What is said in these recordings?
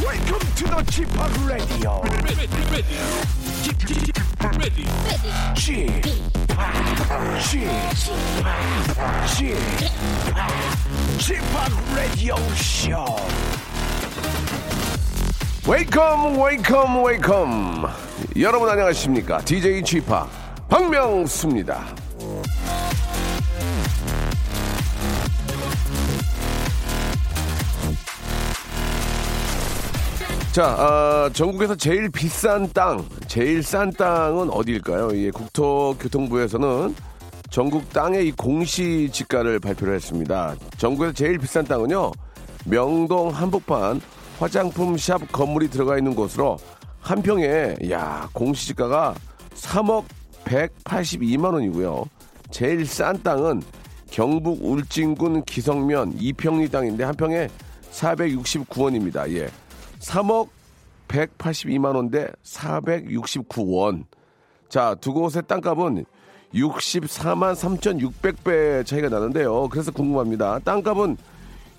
Welcome to the G-POP Radio. G-POP Radio Show. Welcome, welcome, welcome. 여러분 안녕하십니까? DJ G-POP 박명수입니다. 자, 전국에서 제일 비싼 땅, 제일 싼 땅은 어디일까요? 예, 국토교통부에서는 전국 땅의 이 공시지가를 발표를 했습니다. 전국에서 제일 비싼 땅은요, 명동 한복판 화장품 샵 건물이 들어가 있는 곳으로 한 평에 야 공시지가가 3억 182만 원이고요. 제일 싼 땅은 경북 울진군 기성면 이평리 땅인데 한 평에 469원입니다. 예. 3억 182만 원대 469원. 자, 두 곳의 땅값은 64만 3,600배 차이가 나는데요. 그래서 궁금합니다. 땅값은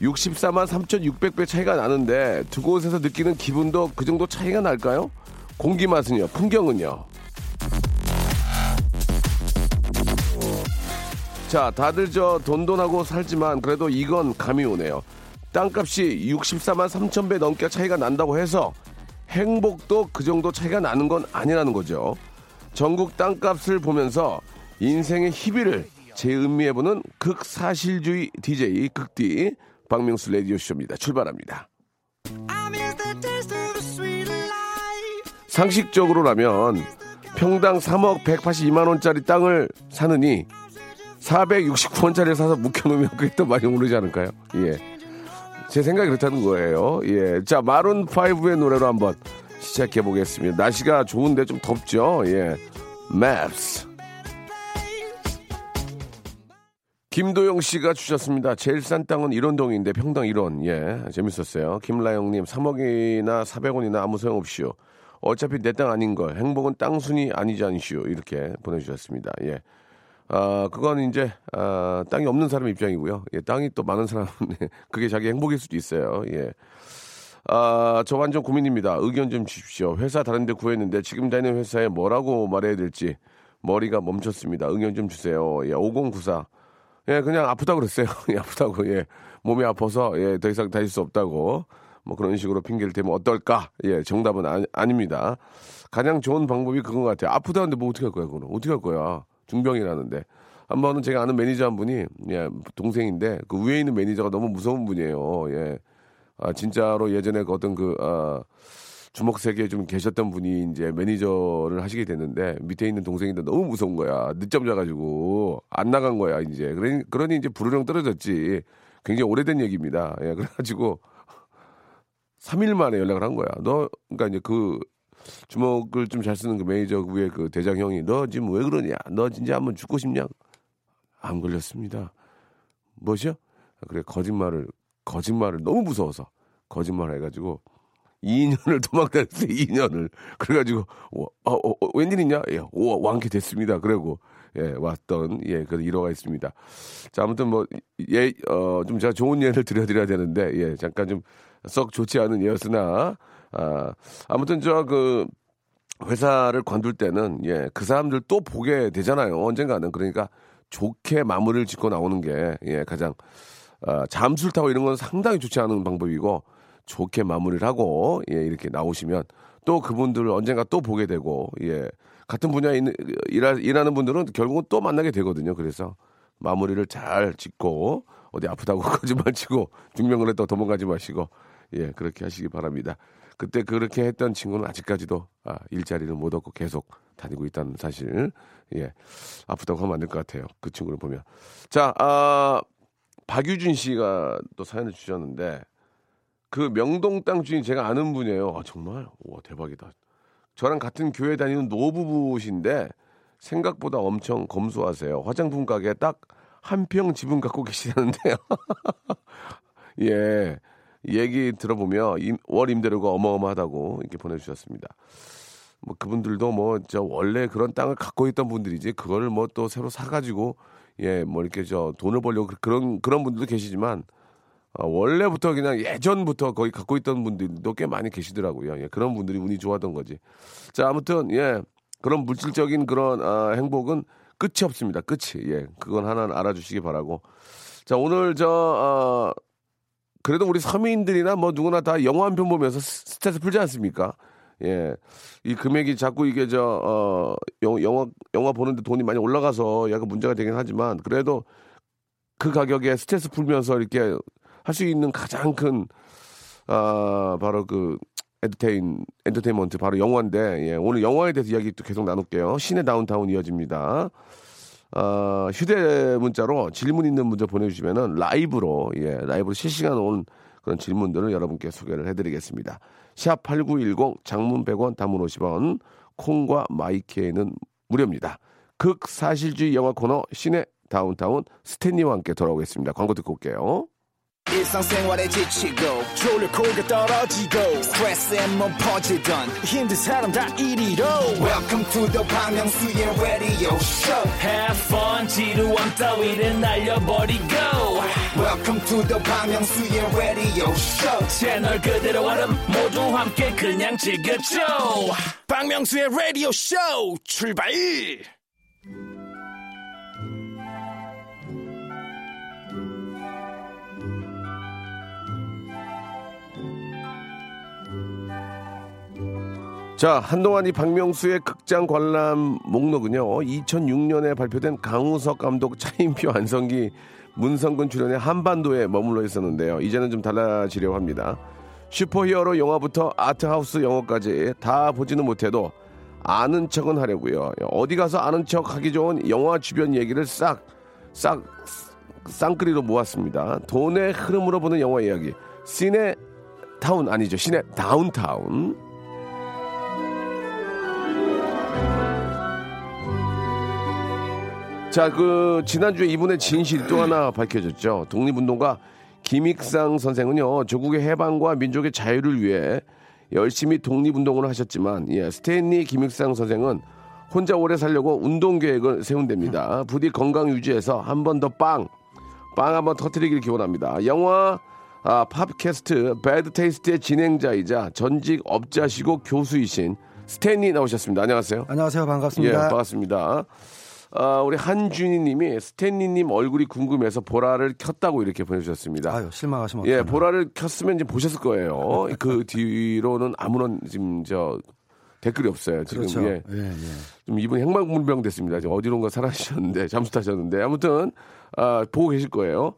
64만 3,600배 차이가 나는데 두 곳에서 느끼는 기분도 그 정도 차이가 날까요? 공기 맛은요? 풍경은요? 자, 다들 저 돈돈하고 살지만 그래도 이건 감이 오네요. 땅값이 64만 3천 배 넘게 차이가 난다고 해서 행복도 그 정도 차이가 나는 건 아니라는 거죠. 전국 땅값을 보면서 인생의 희비를 재음미해보는 극사실주의 DJ 극디 박명수 라디오쇼입니다. 출발합니다. 상식적으로라면 평당 3억 182만 원짜리 땅을 사느니 469원짜리를 사서 묵혀놓으면 그게 또 많이 오르지 않을까요? 예. 제 생각이 그렇다는 거예요. 예, 자 마룬5의 노래로 한번 시작해보겠습니다. 날씨가 좋은데 좀 덥죠. 예, Maps. 김도영 씨가 주셨습니다. 제일 싼 땅은 일원동인데 평당 1원. 예, 재밌었어요. 김라영님 3억이나 400원이나 아무 소용없이요. 어차피 내 땅 아닌걸. 행복은 땅순이 아니지 않시오. 이렇게 보내주셨습니다. 예. 그건 이제 땅이 없는 사람 입장이고요. 예, 땅이 또 많은 사람은 그게 자기 행복일 수도 있어요. 예, 저 완전 고민입니다. 의견 좀 주십시오. 회사 다른 데 구했는데 지금 다니는 회사에 뭐라고 말해야 될지 머리가 멈췄습니다. 의견 좀 주세요. 예, 5094. 예, 그냥 아프다고 그랬어요. 예, 아프다고. 예, 몸이 아파서 예, 더 이상 다닐 수 없다고. 뭐 그런 식으로 핑계를 대면 어떨까? 예, 정답은 아닙니다. 가장 좋은 방법이 그건 것 같아요. 아프다는데 뭐 어떻게 할 거야, 그거는. 어떻게 할 거야. 중병이라는데 한 번은 제가 아는 매니저 한 분이 예, 동생인데 그 위에 있는 매니저가 너무 무서운 분이에요. 예, 진짜로 예전에 그 어떤 그 주먹 세계에 좀 계셨던 분이 이제 매니저를 하시게 됐는데 밑에 있는 동생인데 너무 무서운 거야. 늦잠 자가지고 안 나간 거야 이제. 그러니 이제 부르렁 떨어졌지. 굉장히 오래된 얘기입니다. 예, 그래가지고 3일 만에 연락을 한 거야. 너 그러니까 이제 그 주먹을 좀 잘 쓰는 그 매니저 위에 그 대장 형이 너 지금 왜 그러냐? 너 진짜 한번 죽고 싶냐? 안 걸렸습니다. 뭐죠? 그래 거짓말을 너무 무서워서 거짓말을 해가지고 2년을 도망다녔어요. 2년을 그래가지고 웬일이냐? 예, 완쾌 됐습니다. 그러고 예 왔던 예 그런 일화가 있습니다. 자 아무튼 뭐 예 좀 제가 좋은 예를 드려야 되는데 예 잠깐 좀 썩 좋지 않은 예였으나. 아무튼 저 그 회사를 관둘 때는 예, 그 사람들 또 보게 되잖아요. 언젠가는 그러니까 좋게 마무리를 짓고 나오는 게 예, 가장 잠수를 타고 이런 건 상당히 좋지 않은 방법이고 좋게 마무리를 하고 예, 이렇게 나오시면 또 그분들을 언젠가 또 보게 되고 예, 같은 분야에 일하는 분들은 결국은 또 만나게 되거든요. 그래서 마무리를 잘 짓고 어디 아프다고 거짓말 치고 중병을 했다고 도망가지 마시고 예, 그렇게 하시기 바랍니다. 그때 그렇게 했던 친구는 아직까지도 일자리를 못 얻고 계속 다니고 있다는 사실. 예, 아프다고 하면 안 될 것 같아요. 그 친구를 보면. 자, 박유준 씨가 또 사연을 주셨는데 그 명동 땅 주인 제가 아는 분이에요. 아, 정말? 와, 대박이다. 저랑 같은 교회 다니는 노부부신데 생각보다 엄청 검소하세요. 화장품 가게에 딱 한 평 지분 갖고 계시는데요. 예. 얘기 들어보면 월 임대료가 어마어마하다고 이렇게 보내주셨습니다. 뭐 그분들도 뭐 저 원래 그런 땅을 갖고 있던 분들이지 그거를 뭐 또 새로 사가지고 예 뭐 이렇게 저 돈을 벌려고 그런 분들도 계시지만 원래부터 그냥 예전부터 거의 갖고 있던 분들도 꽤 많이 계시더라고요. 예, 그런 분들이 운이 좋았던 거지. 자, 아무튼 예, 그런 물질적인 그런 행복은 끝이 없습니다. 끝이. 예, 그건 하나 알아주시기 바라고. 자, 오늘 그래도 우리 서민들이나 뭐 누구나 다 영화 한 편 보면서 스트레스 풀지 않습니까? 예, 이 금액이 자꾸 이게 영화 보는데 돈이 많이 올라가서 약간 문제가 되긴 하지만 그래도 그 가격에 스트레스 풀면서 이렇게 할 수 있는 가장 큰 바로 그 엔터테인먼트 바로 영화인데 예, 오늘 영화에 대해서 이야기 또 계속 나눌게요. 시내 다운타운 이어집니다. 휴대 문자로 질문 있는 문자 보내주시면은 라이브로 실시간 온 그런 질문들을 여러분께 소개를 해드리겠습니다. 샵 8910 장문 100원 단문 50원 콩과 마이키에는 무료입니다. 극사실주의 영화 코너 시내 다운타운 스탠리와 함께 돌아오겠습니다. 광고 듣고 올게요. 일상생활에 지치고 졸려 코가 떨어지고 스트레스에 몸 퍼지던 힘든 사람 다 이리로 Welcome to the 방명수의 radio show. Have fun 지루함 따위를 날려버리고 Welcome to the 방명수의 radio show. 채널 그대로 얼음 모두 함께 그냥 즐겨줘. 방명수의 radio show 출발. 자, 한동안 이 박명수의 극장 관람 목록은요, 2006년에 발표된 강우석 감독 차인표 안성기 문성근 출연의 한반도에 머물러 있었는데요. 이제는 좀 달라지려 합니다. 슈퍼히어로 영화부터 아트하우스 영화까지 다 보지는 못해도 아는 척은 하려고요. 어디 가서 아는 척 하기 좋은 영화 주변 얘기를 쌍끌이로 모았습니다. 돈의 흐름으로 보는 영화 이야기. 시내 다운타운. 자, 지난주에 이분의 진실 또 하나 밝혀졌죠. 독립운동가 김익상 선생은요, 조국의 해방과 민족의 자유를 위해 열심히 독립운동을 하셨지만, 예, 스탠리 김익상 선생은 혼자 오래 살려고 운동 계획을 세운답니다. 부디 건강 유지해서 한 번 더 빵 한 번 터뜨리길 기원합니다. 영화, 팝캐스트, 배드테이스트의 진행자이자 전직 업자시고 교수이신 스탠리 나오셨습니다. 안녕하세요. 안녕하세요. 반갑습니다. 예, 반갑습니다. 우리 한준희님이 스탠리님 얼굴이 궁금해서 보라를 켰다고 이렇게 보내주셨습니다. 아유, 실망하시면 어떡하나. 예, 보라를 켰으면 이제 보셨을 거예요. 그 뒤로는 아무런 지금 댓글이 없어요. 지금 그렇죠. 예. 좀 이분 행방불명 됐습니다. 지금 어디론가 사라지셨는데 잠수타셨는데 아무튼 보고 계실 거예요.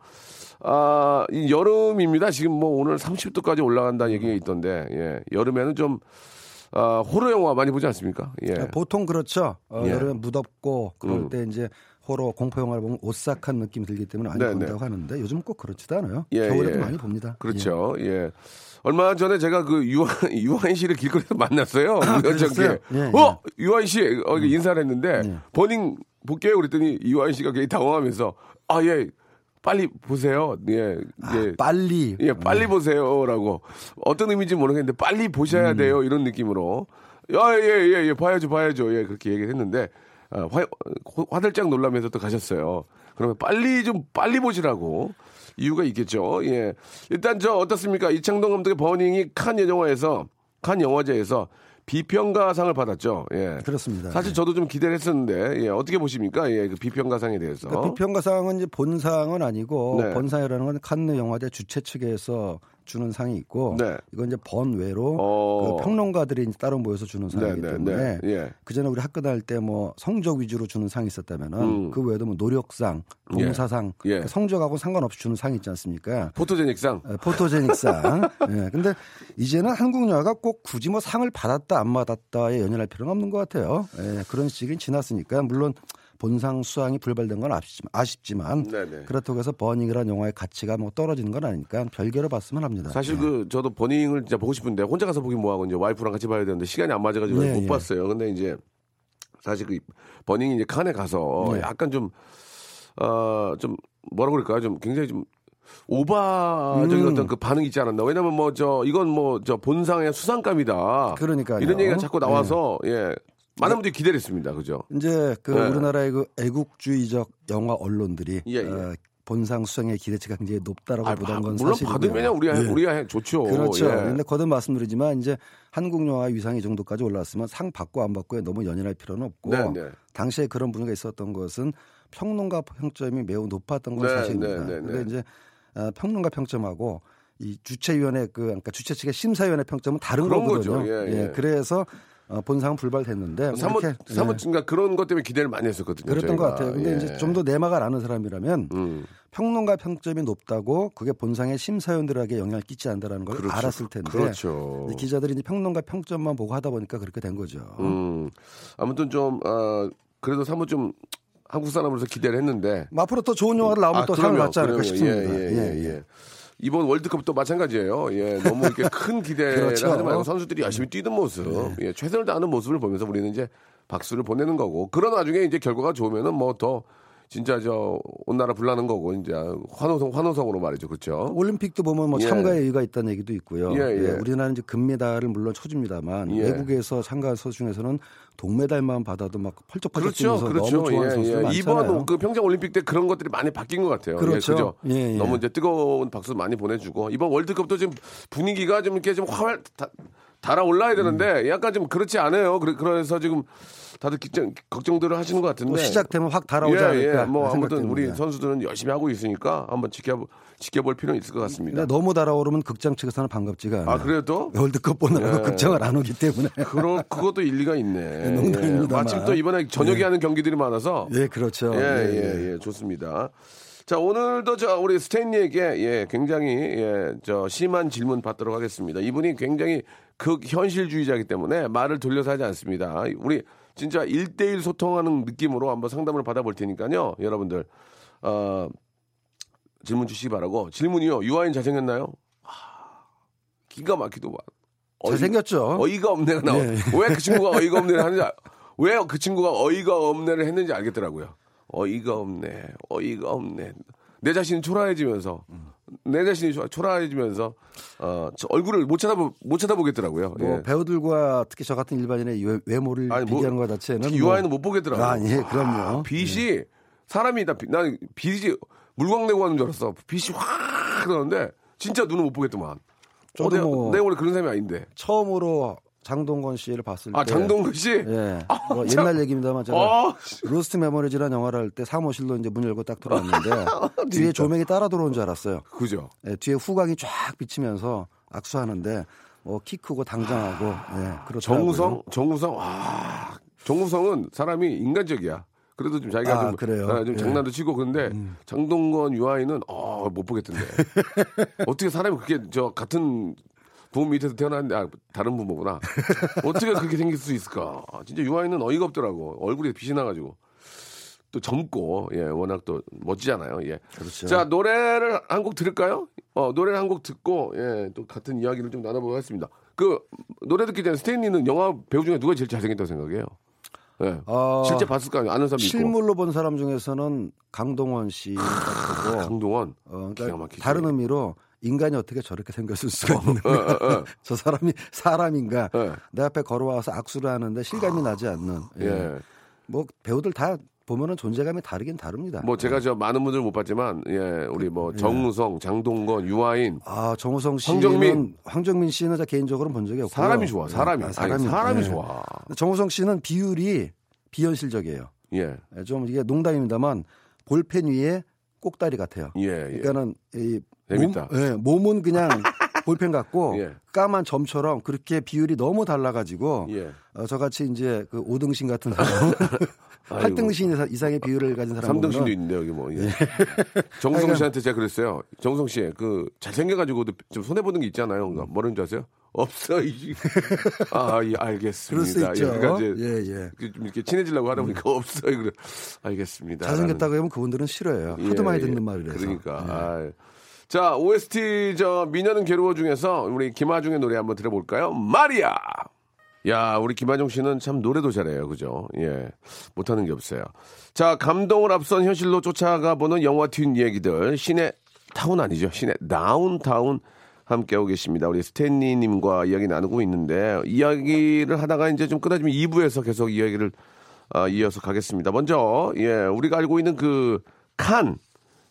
이 여름입니다. 지금 뭐 오늘 30도까지 올라간다는 얘기가 있던데 예, 여름에는 좀 호러 영화 많이 보지 않습니까? 예. 보통 그렇죠. 여름 무덥고 그럴 때 이제 호러 공포 영화를 보면 오싹한 느낌이 들기 때문에 많이 본다고 하는데 요즘 꼭 그렇지도 않아요. 예, 겨울에도 많이 봅니다. 그렇죠. 예. 얼마 전에 제가 그 유아인 씨를 길거리에서 만났어요. 그랬어요? 유아인 씨 인사를 했는데 버닝 볼게요 그랬더니 유아인 씨가 굉장히 당황하면서 빨리 보세요. 빨리 보세요라고 어떤 의미인지 모르겠는데 빨리 보셔야 돼요 이런 느낌으로 봐야죠 그렇게 얘기를 했는데 화들짝 놀라면서 또 가셨어요. 그러면 빨리 보시라고 이유가 있겠죠. 예, 일단 어떻습니까? 이창동 감독의 버닝이 칸 영화제에서 비평가상을 받았죠. 예. 그렇습니다. 사실 저도 좀 기대를 했었는데, 예. 어떻게 보십니까? 예. 그 비평가상에 대해서. 그러니까 비평가상은 이제 본상은 아니고, 본상이라는 건 칸느 영화제 주최 측에서 주는 상이 있고, 이건 이제 번외로 그 평론가들이 따로 모여서 주는 상이기 때문에, 그전에 우리 학교 다닐 때 뭐 성적 위주로 주는 상이 있었다면은, 그 외에도 뭐 노력상, 봉사상, 그러니까 성적하고 상관없이 주는 상이 있지 않습니까? 포토제닉상. 포토제닉상. 예. 근데 이제는 한국 영화가 꼭 굳이 뭐 상을 받았다 안 받았다에 연연할 필요는 없는 것 같아요. 예. 그런 시기는 지났으니까, 물론 본상 수상이 불발된 건 아쉽지만 그렇다고 해서 버닝이라는 영화의 가치가 뭐 떨어지는 건 아니니까 별개로 봤으면 합니다. 사실 저도 버닝을 진짜 보고 싶은데 혼자 가서 보긴 뭐하고 이제 와이프랑 같이 봐야 되는데 시간이 안 맞아가지고 못 봤어요. 근데 이제 사실 그 버닝이 이제 칸에 가서 약간 좀 뭐라고 그럴까요? 좀 굉장히 좀 오바적인 어떤 그 반응이 있지 않았나. 왜냐면 이건 본상의 수상감이다. 그러니까요. 이런 얘기가 자꾸 나와서 많은 분들이 기대를 했습니다. 그죠? 이제 우리나라의 그 애국주의적 영화 언론들이 본상 수상의 기대치가 굉장히 높다라고 보던 건 사실이고요. 물론 받으면 우리야 좋죠. 그렇죠. 그런데 거듭 말씀드리지만 이제 한국 영화 위상이 정도까지 올라왔으면 상 받고 안 받고에 너무 연연할 필요는 없고 네네. 당시에 그런 분위기가 있었던 것은 평론가 평점이 매우 높았던 건 사실입니다. 그런데 이제 평론가 평점하고 이 주최위원회 그러니까 주최 측의 심사위원회 평점은 다른 거거든요. 예, 그래서 본상은 불발됐는데 사뭇 그러니까 그런 것 때문에 기대를 많이 했었거든요. 그랬던 저희가. 것 같아요. 근데 이제 좀 더 내막을 아는 사람이라면 평론가 평점이 높다고 그게 본상의 심사위원들에게 영향을 끼치지 않는다라는 걸 그렇죠. 알았을 텐데 그렇죠. 기자들이 이제 평론가 평점만 보고 하다 보니까 그렇게 된 거죠. 아무튼 좀 그래도 사뭇 좀 한국 사람으로서 기대를 했는데 앞으로 또 좋은 영화를 나오면 또 상을 받지 않을까 싶습니다. 예. 이번 월드컵도 마찬가지예요. 예, 너무 이렇게 큰 기대를 그렇죠. 하지 말고 선수들이 열심히 뛰는 모습, 예, 최선을 다하는 모습을 보면서 우리는 이제 박수를 보내는 거고, 그런 와중에 이제 결과가 좋으면은 뭐 더 진짜 저 온나라 불나는 거고 이제 환호성으로 말이죠, 그렇죠. 올림픽도 보면 뭐 참가의 의의가 있다는 얘기도 있고요. 예. 우리나라는 이제 금메달을 물론 쳐줍니다만 외국에서 참가한 선수 중에서는 동메달만 받아도 막 펄쩍펄쩍 뛰면서 그렇죠. 너무 좋아하는 선수들 많잖아요. 이번 그 평창 올림픽 때 그런 것들이 많이 바뀐 것 같아요. 그렇죠. 예. 너무 이제 뜨거운 박수 많이 보내주고 이번 월드컵도 지금 분위기가 좀 이렇게 좀 화활 달아올라야 되는데 약간 좀 그렇지 않아요. 그래서 지금 다들 걱정들을 하시는 것 같은데 시작되면 확 달아오지 않을까. 뭐 아무튼 됩니다. 우리 선수들은 열심히 하고 있으니까 한번 지켜볼 필요는 있을 것 같습니다. 너무 달아오르면 극장 측에서는 반갑지가 않아요. 그래도 월드컵 보느라고 극장을 안 오기 때문에 그것도 일리가 있네. 농담입니다. 마침 또 이번에 저녁에 하는 경기들이 많아서 그렇죠. 좋습니다. 자, 오늘도 우리 스탠리에게 굉장히 심한 질문 받도록 하겠습니다. 이분이 굉장히 극현실주의자이기 때문에 말을 돌려서 하지 않습니다. 우리 진짜 1대1 소통하는 느낌으로 한번 상담을 받아볼 테니까요. 여러분들 질문 주시기 바라고. 질문이요. 유아인 잘생겼나요? 기가 막히도만. 잘생겼죠. 어이가 없네가 나와. 왜 그 친구가 어이가 없네를 하는지 왜 그 친구가 어이가 없네를 했는지 알겠더라고요. 어이가 없네. 내 자신이 초라해지면서 얼굴을 못 쳐다보겠더라고요. 뭐 배우들과 특히 저 같은 일반인의 외모를 비교하는 것 자체는 유아인은 못 보겠더라고요. 그럼요. 빛이 사람이 난 빛이 물광 내고 하는 줄 알았어. 빛이 확 나오는데 진짜 눈을 못 보겠더만. 내가 원래 그런 사람이 아닌데. 처음으로 장동건 씨를 봤을 때 장동건 씨? 뭐 옛날 얘기입니다만 제가 로스트 메모리즈라는 영화를 할 때 사무실로 이제 문 열고 딱 들어왔는데 뒤에 조명이 따라 들어온 줄 알았어요. 그죠? 뒤에 후광이 쫙 비치면서 악수하는데 키 크고 당장하고 그렇더라고요. 정우성은 사람이 인간적이야. 그래도 좀 자기가 좀 장난도 치고 그런데 장동건 유아인은 못 보겠던데. 어떻게 사람이 그렇게 저 같은 부모 밑에서 태어났는데 다른 부모구나. 어떻게 그렇게 생길 수 있을까? 진짜 유아인은 어이가 없더라고. 얼굴에 빛이 나가지고 또 젊고 워낙 또 멋지잖아요. 그렇죠. 자, 노래를 한 곡 들을까요? 노래를 한 곡 듣고 또 같은 이야기를 좀 나눠보겠습니다. 그 노래 듣기 전에 스탠리는 영화 배우 중에 누가 제일 잘생겼다고 생각해요? 실제 봤을까요? 아는 사람 실물로 있고. 본 사람 중에서는 강동원 씨. 강동원. 그러니까 다른 의미로. 인간이 어떻게 저렇게 생겼을 수가 없는가? 저 사람이 사람인가? 내 앞에 걸어와서 악수를 하는데 실감이 나지 않는. 뭐 배우들 다 보면은 존재감이 다르긴 다릅니다. 뭐 제가 저 많은 분들 못 봤지만 우리 뭐 정우성, 장동건, 유아인, 정우성 씨, 황정민 씨는 저 개인적으로 본 적이 없고 사람이 좋아, 사람이 좋아. 정우성 씨는 비율이 비현실적이에요. 좀 이게 농담입니다만 볼펜 위에 꼭다리 같아요. 그러니까는 이 재밌다. 몸은 그냥 볼펜 같고 까만 점처럼 그렇게 비율이 너무 달라가지고 저같이 이제 그 5등신 같은 사람 8등신 이상의 비율을 가진 사람 3등신도 있는데 여기 뭐 정우성 씨한테 제가 그랬어요. 정우성 씨 그 잘생겨가지고도 좀 손해보는 게 있잖아요. 뭐라는 줄 아세요? 없어. 알겠습니다. 그럴 수 있죠. 이렇게 친해지려고 하다 보니까 없어. 그래. 알겠습니다. 잘생겼다고 하면 그분들은 싫어해요. 하도 많이 듣는 말이라서. 그러니까. 자, OST 미녀는 괴로워 중에서 우리 김하중의 노래 한번 들어볼까요? 마리아. 야, 우리 김하중 씨는 참 노래도 잘해요, 그죠? 못하는 게 없어요. 자, 감동을 앞선 현실로 쫓아가 보는 영화 뒷 얘기들 시내 타운 아니죠? 시내 다운타운 함께하고 계십니다. 우리 스탠리님과 이야기 나누고 있는데 이야기를 하다가 이제 좀 끊어지면 2부에서 계속 이야기를 이어서 가겠습니다. 먼저 우리가 알고 있는 그 칸.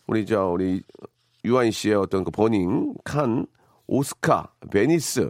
우리 유아인 씨의 어떤 그 버닝, 칸, 오스카, 베니스.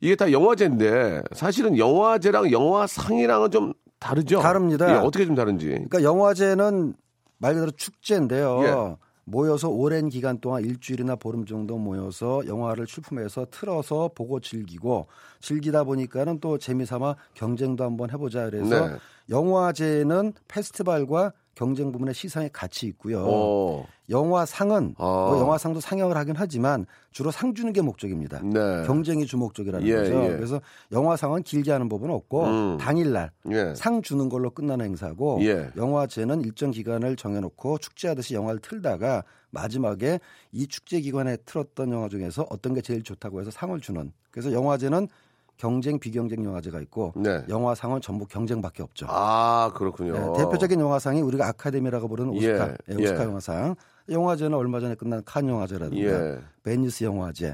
이게 다 영화제인데 사실은 영화제랑 영화상이랑은 좀 다르죠? 다릅니다. 예, 어떻게 좀 다른지. 그러니까 영화제는 말 그대로 축제인데요. 예. 모여서 오랜 기간 동안 일주일이나 보름 정도 모여서 영화를 출품해서 틀어서 보고 즐기다 보니까는 또 재미삼아 경쟁도 한번 해보자 그래서 네. 영화제는 페스티벌과 경쟁 부문의 시상이 같이 있고요. 오. 영화상은 영화상도 상영을 하긴 하지만 주로 상 주는 게 목적입니다. 네. 경쟁이 주목적이라는 거죠. 예. 그래서 영화상은 길게 하는 법은 없고 당일날 상 주는 걸로 끝나는 행사고 영화제는 일정 기간을 정해놓고 축제하듯이 영화를 틀다가 마지막에 이 축제 기간에 틀었던 영화 중에서 어떤 게 제일 좋다고 해서 상을 주는. 그래서 영화제는 경쟁 비경쟁 영화제가 있고 네. 영화상은 전부 경쟁밖에 없죠. 아 그렇군요. 네, 대표적인 영화상이 우리가 아카데미라고 부르는 오스카, 오스카 영화상. 영화제는 얼마 전에 끝난 칸 영화제라든가 베니스 영화제,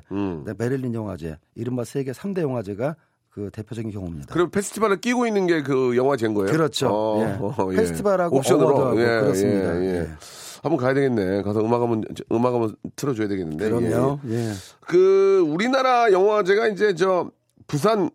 베를린 영화제, 이른바 세계 3대 영화제가 그 대표적인 경우입니다. 그럼 페스티벌을 끼고 있는 게 그 영화제인 거예요? 그렇죠. 예. 페스티벌하고 옵션으로 예, 그렇습니다. 예, 예. 예. 한번 가야 되겠네. 가서 음악 한번 틀어줘야 되겠는데. 그럼요. 예. 예. 그 우리나라 영화제가 이제 저 부산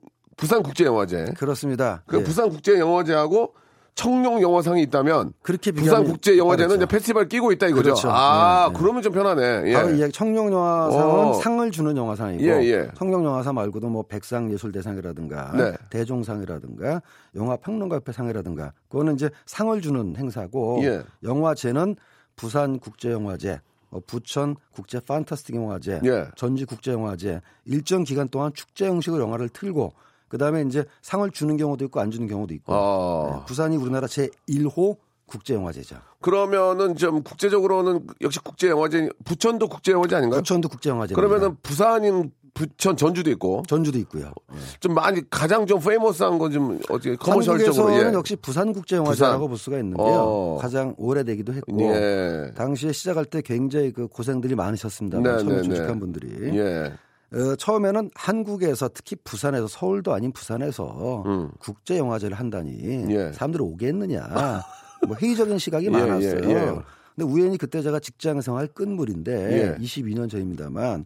국제 영화제. 그렇습니다. 그 예. 부산 국제 영화제하고 청룡 영화상이 있다면 그렇게 부산 국제 영화제는 이제 페스티벌 끼고 있다 이거죠. 그렇죠. 아, 네, 네. 그러면 좀 편하네. 예. 바로 이 청룡 영화상은 상을 주는 영화상이고 청룡 영화상 말고도 뭐 백상 예술대상이라든가 네. 대종상이라든가 영화 평론가협회상이라든가 그거는 이제 상을 주는 행사고 영화제는 부산 국제 영화제 부천 국제 판타스틱 영화제, 전주 국제 영화제 일정 기간 동안 축제 형식으로 영화를 틀고 그다음에 이제 상을 주는 경우도 있고 안 주는 경우도 있고 네, 부산이 우리나라 제1호 국제 영화제죠. 그러면은 좀 국제적으로는 역시 국제 영화제 부천도 국제 영화제 아닌가요? 부천도 국제 영화제. 그러면은 부산인 부천 전주도 있고요. 좀 많이 가장 좀 페이머스한 건 좀 어떻게 커머셜적으로 한국에서는 역시 부산 국제 영화제라고 볼 수가 있는데요. 가장 오래되기도 했고 당시에 시작할 때 굉장히 그 고생들이 많으셨습니다. 참여 조직한 분들이. 처음에는 한국에서 특히 부산에서 서울도 아닌 부산에서 국제 영화제를 한다니 사람들이 오겠느냐. 뭐 회의적인 시각이 많았어요. 근데 우연히 그때 제가 직장 생활 끝물인데 22년 전입니다만.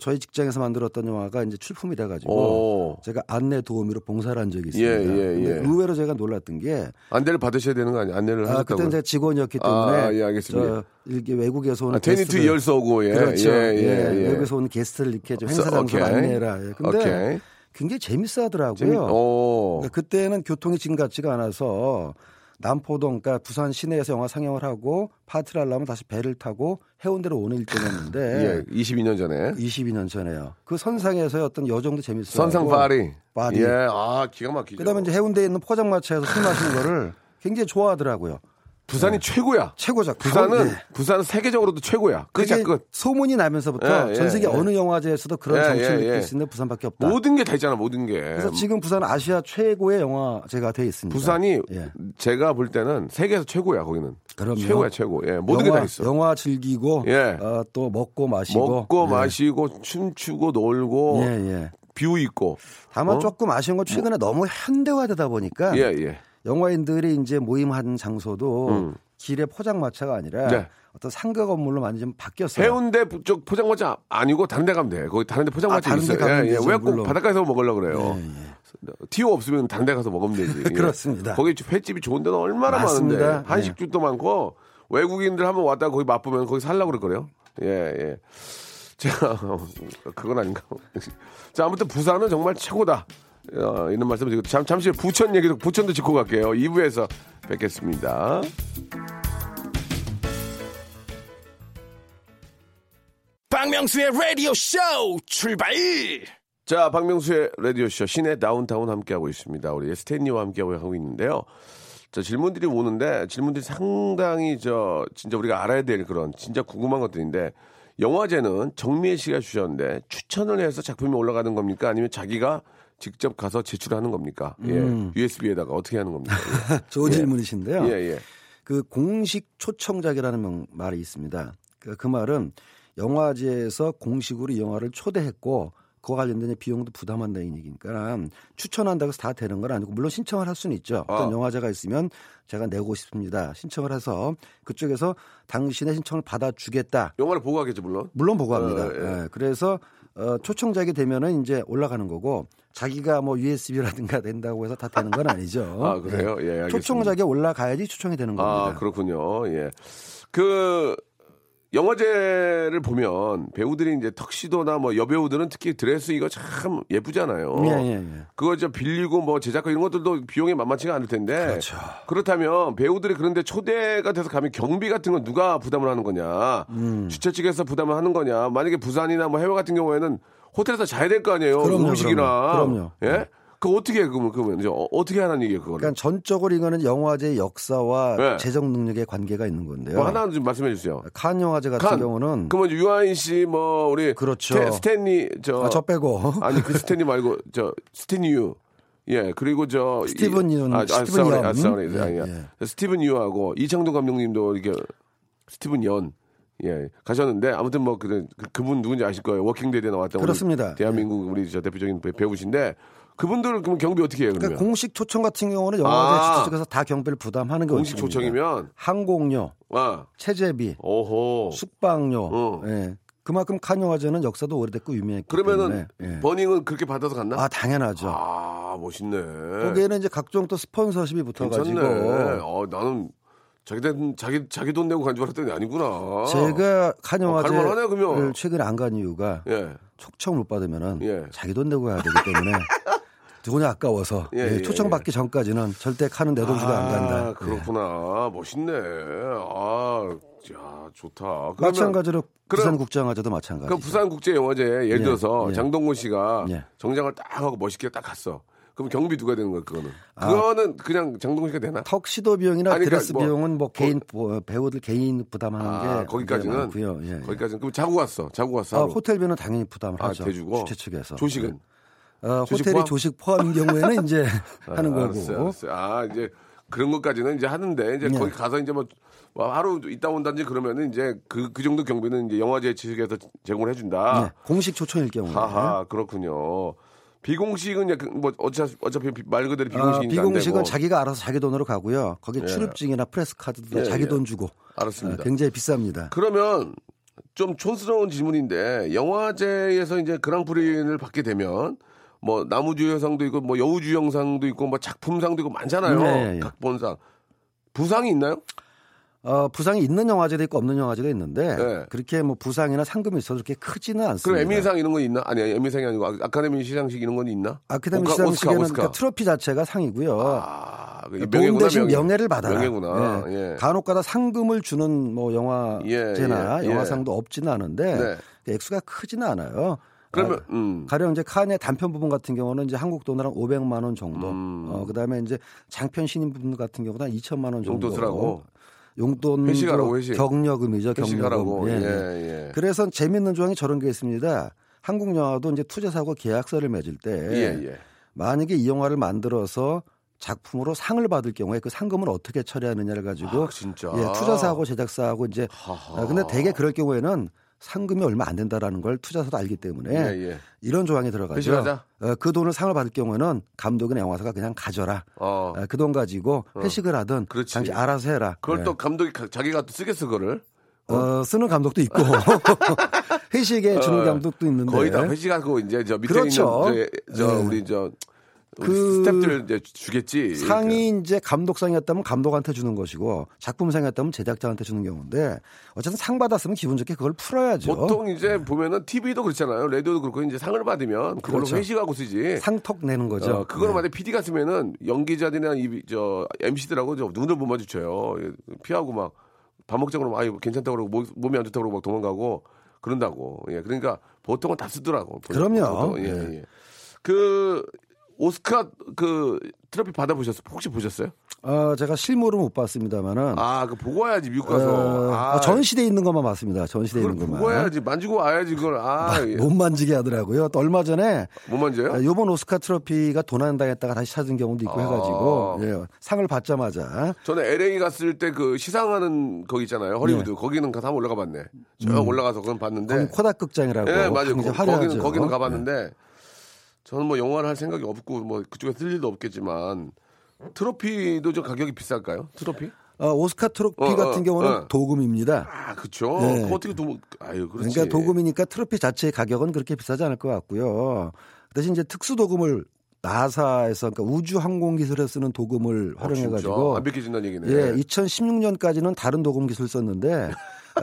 저희 직장에서 만들었던 영화가 이제 출품이 돼가지고 제가 안내 도우미로 봉사를 한 적이 있습니다. 근데 의외로 제가 놀랐던 게 안내를 받으셔야 되는 거 아니에요? 안내를 하셨다고요? 그때는 제가 직원이었기 때문에 알겠습니다. 이게 외국에서 오는 게스트 열서고 외국에서 오는 게스트를 이렇게 좀 행사 장소 안내해라. 근데 굉장히 재밌어 하더라고요. 그러니까 그때는 교통이 지금 같지가 않아서 남포동, 그러니까 부산 시내에서 영화 상영을 하고 파티를 하려면 다시 배를 타고 해운대로 오는 일정이었는데 22년 전에요. 그 선상에서의 어떤 여정도 재밌어요. 선상 파리. 아 기가 막히죠. 그다음에 이제 해운대에 있는 포장마차에서 술 마시는 거를 굉장히 좋아하더라고요. 부산이 최고야. 최고죠. 부산은 세계적으로도 최고야. 그게 소문이 나면서부터 전 세계 어느 영화제에서도 그런 정신을 느낄 수 있는 부산밖에 없다. 모든 게 다 있잖아, 모든 게. 그래서 지금 부산은 아시아 최고의 영화제가 돼 있습니다. 부산이 제가 볼 때는 세계에서 최고야, 거기는. 그럼요. 최고야, 최고. 예, 모든 게 다 있어. 영화 즐기고 또 먹고 마시고 춤추고 놀고 뷰 있고. 다만 조금 아쉬운 건 최근에 너무 현대화되다 보니까 영화인들이 이제 모임한 장소도 길에 포장마차가 아니라 어떤 상가 건물로 많이 좀 바뀌었어요. 해운대 쪽 포장마차 아니고 다른 데 가면 돼. 거기 다른 데 포장마차 있어요. 왜 꼭 바닷가에서 먹으려고 그래요? 티오 없으면 다른 데 가서 먹으면 되지. 그렇습니다. 거기 횟집이 좋은 데는 얼마나 많은데. 한식집도 많고 외국인들 한번 왔다가 거기 맛보면 거기 살려고 그럴 거래요. 예. 자, 그건 아닌가. 자, 아무튼 부산은 정말 최고다. 이런 말씀 드리고 잠시 부천 얘기도 부천도 짚고 갈게요. 2부에서 뵙겠습니다. 박명수의 라디오 쇼 출발. 자, 박명수의 라디오 쇼 시내 다운타운 함께하고 있습니다. 우리 스탠리와 함께하고 있는데요. 자, 질문들이 오는데 질문들이 상당히 진짜 우리가 알아야 될 그런 진짜 궁금한 것들인데. 영화제는 정미애 씨가 주셨는데 추천을 해서 작품이 올라가는 겁니까? 아니면 자기가 직접 가서 제출하는 겁니까? USB에다가 어떻게 하는 겁니까? 좋은 질문이신데요. 그 공식 초청작이라는 말이 있습니다. 그 말은 영화제에서 공식으로 이 영화를 초대했고 그와 관련된 비용도 부담한다는 얘기니까 추천한다고 해서 다 되는 건 아니고 물론 신청을 할 수는 있죠. 어떤 영화제가 있으면 제가 내고 싶습니다. 신청을 해서 그쪽에서 당신의 신청을 받아주겠다. 영화를 보고하겠죠 물론? 물론 보고합니다. 예. 그래서 초청작이 되면은 이제 올라가는 거고 자기가 뭐 USB라든가 된다고 해서 다 되는 건 아니죠. 아 그래요? 예. 알겠습니다. 초청작에 올라가야지 초청이 되는 겁니다. 아 그렇군요. 예. 그 영화제를 보면 배우들이 이제 턱시도나 뭐 여배우들은 특히 드레스 이거 참 예쁘잖아요. 예. 그거 좀 빌리고 뭐 제작비 이런 것들도 비용이 만만치가 않을 텐데. 그렇죠. 그렇다면 배우들이 그런데 초대가 돼서 가면 경비 같은 건 누가 부담을 하는 거냐, 주최 측에서 부담을 하는 거냐. 만약에 부산이나 뭐 해외 같은 경우에는 호텔에서 자야 될 거 아니에요. 그럼요, 음식이나. 그럼요. 예? 그거 어떻게 그러면 이제 어떻게 하는 얘기예요 그거는? 그러니까 전적으로 이거는 영화제 역사와 네. 재정 능력의 관계가 있는 건데요. 뭐 하나 좀 말씀해 주세요. 칸 영화제 같은 경우는 그러면 유아인 씨 뭐 우리 그렇죠. 스탠리 저 빼고 아니 그 스탠리 말고 저 스탠리 유 예 그리고 저 스티븐 유 스티븐 유하고 이창동 감독님도 이렇게 스티븐 연 예 가셨는데 아무튼 뭐 그분 누군지 아실 거예요. 워킹데이에 나왔던 그렇습니다. 대한민국 예. 우리 저 대표적인 배우신데. 그분들은 그럼 경비 어떻게 해요? 그러면? 그러니까 공식 초청 같은 경우는 영화제 주최 측에서 다 경비를 부담하는 거예요. 공식 초청이면 항공료, 체재비, 숙박료. 예. 그만큼 칸 영화제는 역사도 오래됐고 유명했기 때문에. 그러면은 버닝은 그렇게 받아서 갔나? 아 당연하죠. 아 멋있네. 거기에는 이제 각종 또 스폰서십이 붙어가지고. 괜찮네. 나는. 자기 돈 내고 간 줄 알았더니 아니구나. 제가 칸 영화제를 최근에 안 간 이유가 예. 초청 못 받으면은 예. 자기 돈 내고 가야 되기 때문에 돈이 아까워서 예. 초청 받기 전까지는 절대 칸은 내 돈 주고 안 간다. 그렇구나. 예. 멋있네. 야 좋다. 마찬가지로 부산국제영화제도 마찬가지. 그럼 부산국제영화제 예를 들어서 예. 장동건 씨가 예. 정장을 딱 하고 멋있게 딱 갔어. 그럼 경비 누가 되는 거야 그거는? 그거는 그냥 장동건 씨가 되나? 턱시도 비용이나 아니, 드레스 그러니까 비용은 뭐 개인 배우들 개인 부담하는 게 거기까지는 많고요. 예, 거기까지는 그럼 자고 왔어. 호텔비는 당연히 부담을 하죠. 대주고. 주최 측에서. 조식은? 호텔이 포함? 조식 포함인 경우에는 이제 하는 거고. 알았어요. 이제 그런 것까지는 이제 하는데 이제 예. 거기 가서 이제 뭐 하루 있다 온다든지 그러면은 이제 그 정도 경비는 이제 영화제 측에서 제공을 해준다. 예. 공식 초청일 경우에. 하하 그렇군요. 비공식은 뭐 어차피 말 그대로 비공식인데 비공식은 자기가 알아서 자기 돈으로 가고요. 거기 예. 출입증이나 프레스카드도 예, 자기 돈 주고. 알았습니다. 굉장히 비쌉니다. 그러면 좀 촌스러운 질문인데 영화제에서 이제 그랑프리를 받게 되면 뭐 남우주연상도 있고 뭐 여우주연상도 있고 뭐 작품상도 있고 많잖아요. 네, 각본상. 부상이 있나요? 부상이 있는 영화제도 있고 없는 영화제도 있는데 네. 그렇게 뭐 부상이나 상금이 있어도 그렇게 크지는 않습니다. 그럼 에미상 이런 건 있나? 아니 에미상이 아니고 아카데미 시상식 이런 건 있나? 아카데미 시상식에는 그러니까 트로피 자체가 상이고요. 돈 대신 명예를 받아라. 명예구나. 네. 예. 간혹가다 상금을 주는 뭐 영화제나 예. 영화상도 없지는 않은데 네. 액수가 크지는 않아요. 그러면 가령 이제 칸의 단편 부분 같은 경우는 이제 한국 돈으로 한 500만 원 정도. 그다음에 이제 장편 신인 부분 같은 경우는 한 2천만 원 정도 쓰라고. 용돈, 경력금이죠. 경력금. 예. 그래서 재밌는 조항이 저런 게 있습니다. 한국 영화도 이제 투자사하고 계약서를 맺을 때 만약에 이 영화를 만들어서 작품으로 상을 받을 경우에 그 상금을 어떻게 처리하느냐를 가지고 진짜? 예, 투자사하고 제작사하고 이제 근데 대개 그럴 경우에는 상금이 얼마 안 된다라는 걸 투자사도 알기 때문에 이런 조항이 들어가죠. 그 돈을 상을 받을 경우에는 감독이나 영화사가 그냥 가져라. 그 돈 가지고 회식을 하든 당신 알아서 해라. 그걸 또 감독이 자기가 또 쓰겠어 그거를. 쓰는 감독도 있고 회식에 주는 감독도 있는데 거의 다 회식하고 이제 저 밑에 그렇죠. 있는 우리 그 스태프들 이제 주겠지. 상이 이제 감독상이었다면 감독한테 주는 것이고 작품상이었다면 제작자한테 주는 경우인데 어쨌든 상 받았으면 기분 좋게 그걸 풀어야죠. 보통 이제 보면은 TV도 그렇잖아요. 라디오도 그렇고 이제 상을 받으면 그걸로 그렇죠. 회식하고 쓰지. 상턱 내는 거죠. 그걸 만약에 PD가 쓰면은 연기자들이나 MC들하고 눈을 못 마주쳐요. 피하고 막 밥 먹자고 그러면 괜찮다고 그러고 몸이 안 좋다고 그러고 막 도망가고 그런다고. 예. 그러니까 보통은 다 쓰더라고. 그럼요. 보통. 그 오스카 그 트로피 받아보셨어요? 혹시 보셨어요? 제가 실물은 못 봤습니다만은. 아, 그 보고 와야지 미국 가서. 전시대 있는 것만 봤습니다. 전시대 있는 것만. 보고 와야지, 만지고 와야지 그걸. 못 만지게 하더라고요. 또 얼마 전에 못 만져요? 이번 오스카 트로피가 도난당했다가 다시 찾은 경우도 있고 해가지고 예, 상을 받자마자. 저는 LA 갔을 때 그 시상하는 거기 있잖아요, 허리우드. 예. 거기는 가서 한번 올라가봤네. 쭉 올라가서 그건 봤는데. 코닥 극장이라고. 예, 맞아요. 거기는 가봤는데. 예. 저는 뭐 영화를 할 생각이 없고 뭐 그쪽에 쓸 일도 없겠지만 트로피도 좀 가격이 비쌀까요? 트로피? 오스카 트로피 같은 경우는 도금입니다. 아, 그렇죠. 네. 그거 어떻게 도금? 아유, 그렇지. 그러니까 도금이니까 트로피 자체의 가격은 그렇게 비싸지 않을 것 같고요. 대신 이제 특수 도금을 나사에서, 그러니까 우주 항공 기술에 쓰는 도금을 활용해가지고 안 벗겨진다는 얘기네. 예, 2016년까지는 다른 도금 기술 썼는데.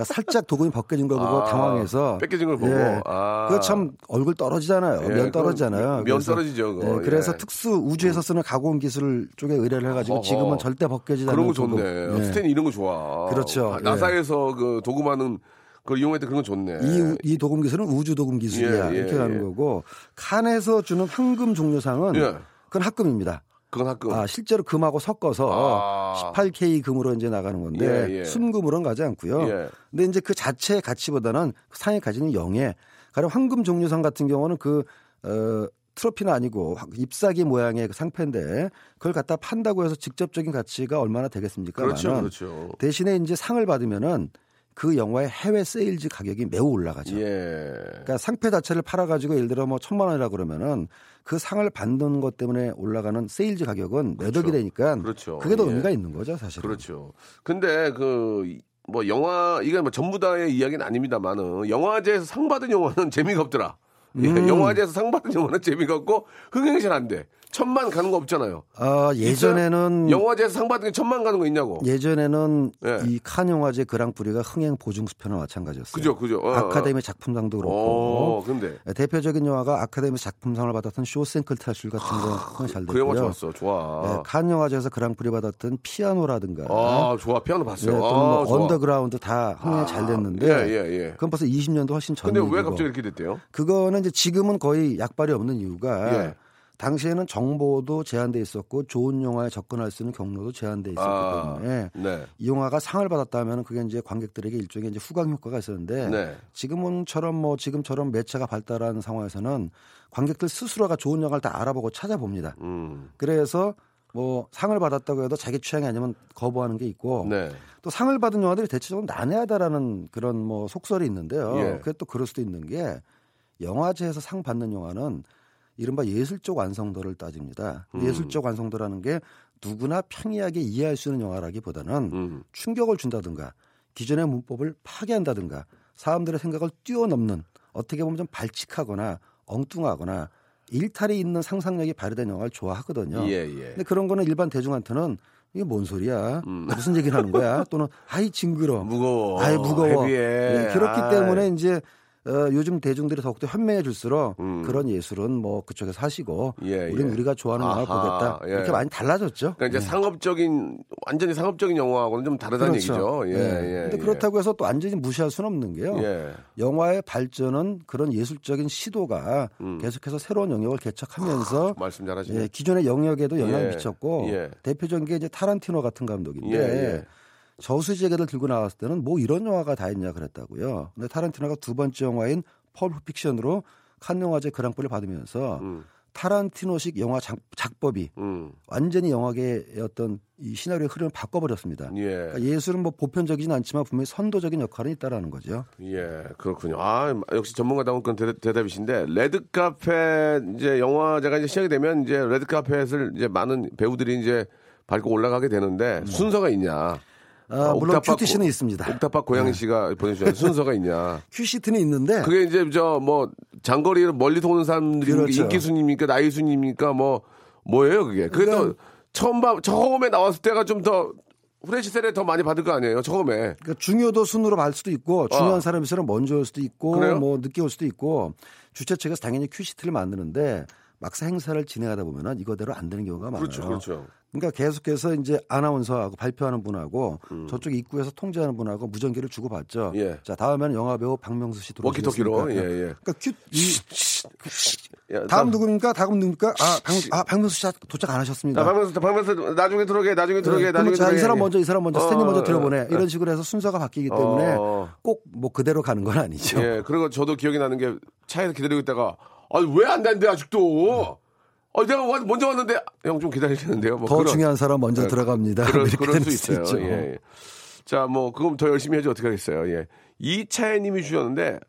살짝 도금이 벗겨진 걸 보고 당황해서. 벗겨진 걸 보고. 예. 그거 참 얼굴 떨어지잖아요. 면 떨어지잖아요. 면 그래서, 떨어지죠. 그거. 예, 그래서 특수 우주에서 쓰는 가공 기술 쪽에 의뢰를 해가지고 지금은 절대 벗겨지지 않는 그런 거 도금. 좋네. 예. 스탠이 이런 거 좋아. 그렇죠. 나사에서 그 도금하는 그걸 이용할 때 그런 건 좋네. 이 도금 기술은 우주 도금 기술이야. 예, 예, 이렇게 하는 거고. 칸에서 주는 황금 종려상은 그건 합금입니다. 그건 합금. 실제로 금하고 섞어서 18K 금으로 이제 나가는 건데 순금으로는 가지 않고요. 근데 이제 그 자체의 가치보다는 상에 가지는 영예. 가령 황금 종려상 같은 경우는 그 트로피는 아니고 잎사귀 모양의 그 상패인데 그걸 갖다 판다고 해서 직접적인 가치가 얼마나 되겠습니까? 그렇죠, 그렇죠. 대신에 이제 상을 받으면은 그 영화의 해외 세일즈 가격이 매우 올라가죠. 예. 그러니까 상패 자체를 팔아가지고 예를 들어 뭐 1,000만 원이라 그러면은 그 상을 받는 것 때문에 올라가는 세일즈 가격은 몇 억이 되니까 그게 더 의미가 있는 거죠, 사실은. 그렇죠. 근데 그 뭐 영화 이게 뭐 전부 다의 이야기는 아닙니다만은 영화제에서 상 받은 영화는 재미가 없더라. 예, 영화제에서 상 받은 영화는 재미가 없고 흥행이 잘 안 돼. 1,000만 가는 거 없잖아요. 예전에는 있어요? 영화제에서 상 받은 게 1,000만 가는 거 있냐고. 예전에는 이 칸 영화제 그랑프리가 흥행 보증 수표나 마찬가지였어요. 그죠. 아카데미 작품상도 그렇고. 근데 대표적인 영화가 아카데미 작품상을 받았던 쇼생크 탈출 같은 거 잘 됐고요. 그 영화 좋았어, 좋아. 네, 칸 영화제에서 그랑프리 받았던 피아노라든가. 좋아, 피아노 봤어요. 네, 뭐 언더그라운드 다 흥행 잘 됐는데. 그건 벌써 20년도 훨씬 전. 근데 왜 갑자기 이렇게 됐대요? 그거는 이제 지금은 거의 약발이 없는 이유가. 당시에는 정보도 제한돼 있었고 좋은 영화에 접근할 수 있는 경로도 제한돼 있었기 때문에 이 영화가 상을 받았다면 그게 이제 관객들에게 일종의 이제 후광 효과가 있었는데 지금처럼 뭐 지금처럼 매체가 발달한 상황에서는 관객들 스스로가 좋은 영화를 다 알아보고 찾아봅니다. 그래서 뭐 상을 받았다고 해도 자기 취향이 아니면 거부하는 게 있고 또 상을 받은 영화들이 대체적으로 난해하다라는 그런 뭐 속설이 있는데요. 그게 또 그럴 수도 있는 게 영화제에서 상 받는 영화는 이른바 예술적 완성도를 따집니다. 예술적 완성도라는 게 누구나 평이하게 이해할 수 있는 영화라기보다는 충격을 준다든가 기존의 문법을 파괴한다든가 사람들의 생각을 뛰어넘는 어떻게 보면 좀 발칙하거나 엉뚱하거나 일탈이 있는 상상력이 발휘된 영화를 좋아하거든요. 근데 그런 거는 일반 대중한테는 이게 뭔 소리야? 무슨 얘기를 하는 거야? 또는 아이 징그러, 무거워, 아이 무거워. 네, 그렇기 때문에 이제 요즘 대중들이 더욱더 현명해질수록 그런 예술은 뭐 그쪽에서 하시고 우리는 우리가 좋아하는 영화 보겠다 이렇게 많이 달라졌죠. 그러니까 이제 상업적인 완전히 상업적인 영화하고는 좀 다르다는 얘기죠. 그런데 그렇다고 해서 또 완전히 무시할 수는 없는 게요. 영화의 발전은 그런 예술적인 시도가 계속해서 새로운 영역을 개척하면서 말씀 잘하시네. 기존의 영역에도 영향을 미쳤고 대표적인 게 이제 타란티노 같은 감독인데. 저수지에게도 들고 나왔을 때는 뭐 이런 영화가 다 있냐 그랬다고요. 근데 타란티노가 두 번째 영화인 펄프 픽션으로 칸 영화제 그랑프리를 받으면서 타란티노식 영화 작법이 완전히 영화계의 어떤 이 시나리오의 흐름을 바꿔버렸습니다. 그러니까 예술은 뭐 보편적이진 않지만 분명히 선도적인 역할은 있다라는 거죠. 예, 그렇군요. 역시 전문가다운 그런 대답이신데 레드카펫 이제 영화제가 이제 시작이 되면 이제 레드카펫을 이제 많은 배우들이 이제 밟고 올라가게 되는데 순서가 있냐? 물론 큐티시는 있습니다. 옥탑박 고양이 씨가 보내주셨는데 순서가 있냐? 큐시트는 있는데 그게 이제 뭐 장거리를 멀리서 오는 사람들이 인기 순입니까 나이 순입니까 뭐예요 그게? 그게 그러니까, 또 처음에 나왔을 때가 좀 더 후레쉬 세례 더 많이 받을 거 아니에요 처음에? 그러니까 중요도 순으로 갈 수도 있고 중요한 사람이 있으면 먼저 올 수도 있고 그래요? 뭐 늦게 올 수도 있고 주최 측에서 당연히 큐시트를 만드는데 막상 행사를 진행하다 보면은 이거대로 안 되는 경우가 많아요. 그렇죠. 그러니까 계속해서 이제 아나운서하고 발표하는 분하고 저쪽 입구에서 통제하는 분하고 무전기를 주고 받죠. 자 다음에는 영화배우 박명수 씨 들어오겠습니다. 워키토키로. 그러니까 다음 누구입니까? 다음 누구입니까? 박명수 씨 도착 안 하셨습니다. 박명수 나중에 들어오게. 이 사람 먼저, 스탠딩 먼저 들어보내. 이런 식으로 해서 순서가 바뀌기 때문에 꼭 뭐 그대로 가는 건 아니죠. 예, 그리고 저도 기억이 나는 게 차에서 기다리고 있다가 왜 안 되는데 아직도. 내가 먼저 왔는데 형 좀 기다리시는데요. 뭐 더 그런, 중요한 사람 먼저 들어갑니다. 그럴 수 있어요. 수 예. 자, 뭐 그럼 더 열심히 해줘 어떻게 하겠어요. 예. 이차혜님이 주셨는데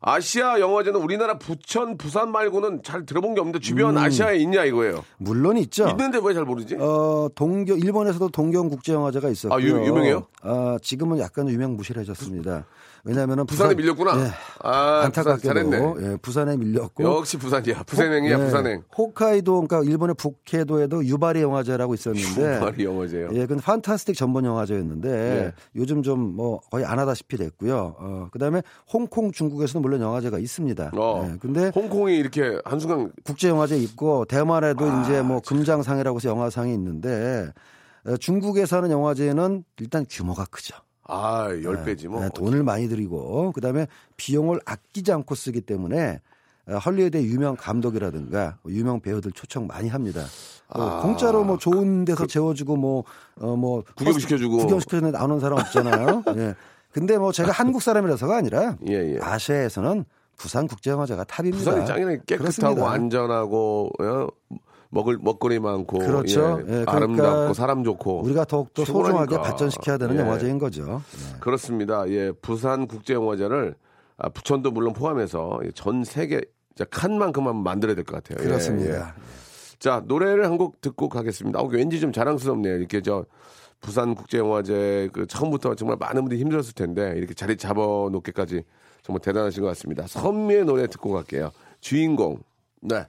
아시아 영화제는 우리나라 부천, 부산 말고는 잘 들어본 게 없는데 주변 아시아에 있냐 이거예요. 물론 있죠. 있는데 왜 잘 모르지? 동경 일본에서도 동경 국제 영화제가 있었고요. 유명해요? 지금은 약간 유명무실해졌습니다. 왜냐하면은 부산에 밀렸구나. 예, 안타깝게도 잘했네. 예, 부산에 밀렸고 역시 부산이야. 부산행이야 예, 부산행. 홋카이도 그러니까 일본의 북해도에도 유바리 영화제라고 있었는데 유바리 영화제요. 예, 그건 판타스틱 전문 영화제였는데 예. 요즘 좀 뭐 거의 안 하다시피 됐고요. 그다음에 홍콩, 중국에서는 물론 영화제가 있습니다. 예, 근데 홍콩이 이렇게 한순간 국제 영화제 있고 대만에도 이제 뭐 금장상이라고 해서 영화상이 있는데 중국에서 하는 영화제는 일단 규모가 크죠. 10배지 뭐. 돈을 많이 들이고 그다음에 비용을 아끼지 않고 쓰기 때문에 할리우드의 유명 감독이라든가 유명 배우들 초청 많이 합니다. 공짜로 뭐 좋은 데서 재워주고 뭐 구경시켜주고 구경시켜주는데 안 온 사람 없잖아요. 예. 근데 뭐 제가 한국 사람이라서가 아니라 예, 예. 아시아에서는 부산 국제영화제가 탑입니다. 부산이 짱이네. 깨끗하고 그렇습니다. 안전하고 먹거리 많고, 그렇죠. 예, 그러니까 아름답고 사람 좋고 우리가 더욱더 소중하게 발전시켜야 되는 영화제인 거죠. 예. 그렇습니다. 예, 부산 국제영화제를 부천도 물론 포함해서 전 세계 칸만큼만 만들어야 될 것 같아요. 그렇습니다. 예, 예. 자 노래를 한 곡 듣고 가겠습니다. 왠지 좀 자랑스럽네요. 이렇게 저 부산 국제영화제 그 처음부터 정말 많은 분들이 힘들었을 텐데 이렇게 자리 잡아놓기까지 정말 대단하신 것 같습니다. 선미의 노래 듣고 갈게요. 주인공. 네.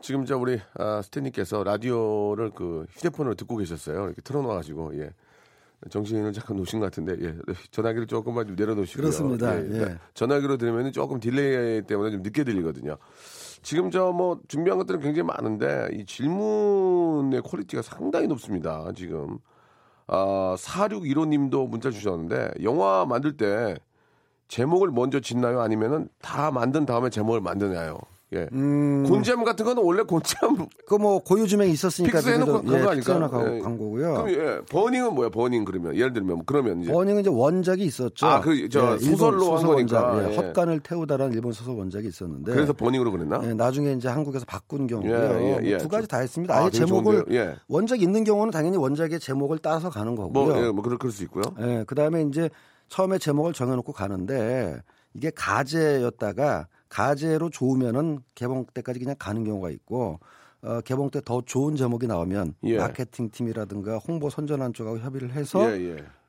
지금 저 우리 스탠님께서 라디오를 그 휴대폰으로 듣고 계셨어요. 이렇게 틀어놓아가지고 예. 정신을 잠깐 놓으신 것 같은데 예. 전화기를 조금만 좀 내려놓으시고요. 그렇습니다. 예. 그러니까 전화기로 들으면 조금 딜레이 때문에 좀 늦게 들리거든요. 지금 저 뭐 준비한 것들은 굉장히 많은데 이 질문의 퀄리티가 상당히 높습니다. 지금 4615님도 문자 주셨는데 영화 만들 때 제목을 먼저 짓나요? 아니면은 다 만든 다음에 제목을 만드나요? 예, 곤지암 같은 건 원래 곤지암 그 뭐 고유주맹이 있었으니까 픽스해놓고 간 거 아닐까? 예, 간 거고요. 그럼 예, 버닝은 뭐야? 버닝 그러면 예를 들면 그러면 이제 버닝은 이제 원작이 있었죠. 예, 소설로 한 거니까 예. 헛간을 태우다라는 일본 소설 원작이 있었는데 그래서 버닝으로 그랬나? 예, 나중에 이제 한국에서 바꾼 경우요. 예, 두 가지 다 했습니다. 아예 제목을 예. 원작 있는 경우는 당연히 원작의 제목을 따라서 가는 거고요. 뭐 그럴 수 있고요. 예, 그다음에 이제 처음에 제목을 정해놓고 가는데 이게 가제였다가 가제로 좋으면은 개봉 때까지 그냥 가는 경우가 있고 개봉 때 더 좋은 제목이 나오면 예. 마케팅 팀이라든가 홍보 선전한 쪽하고 협의를 해서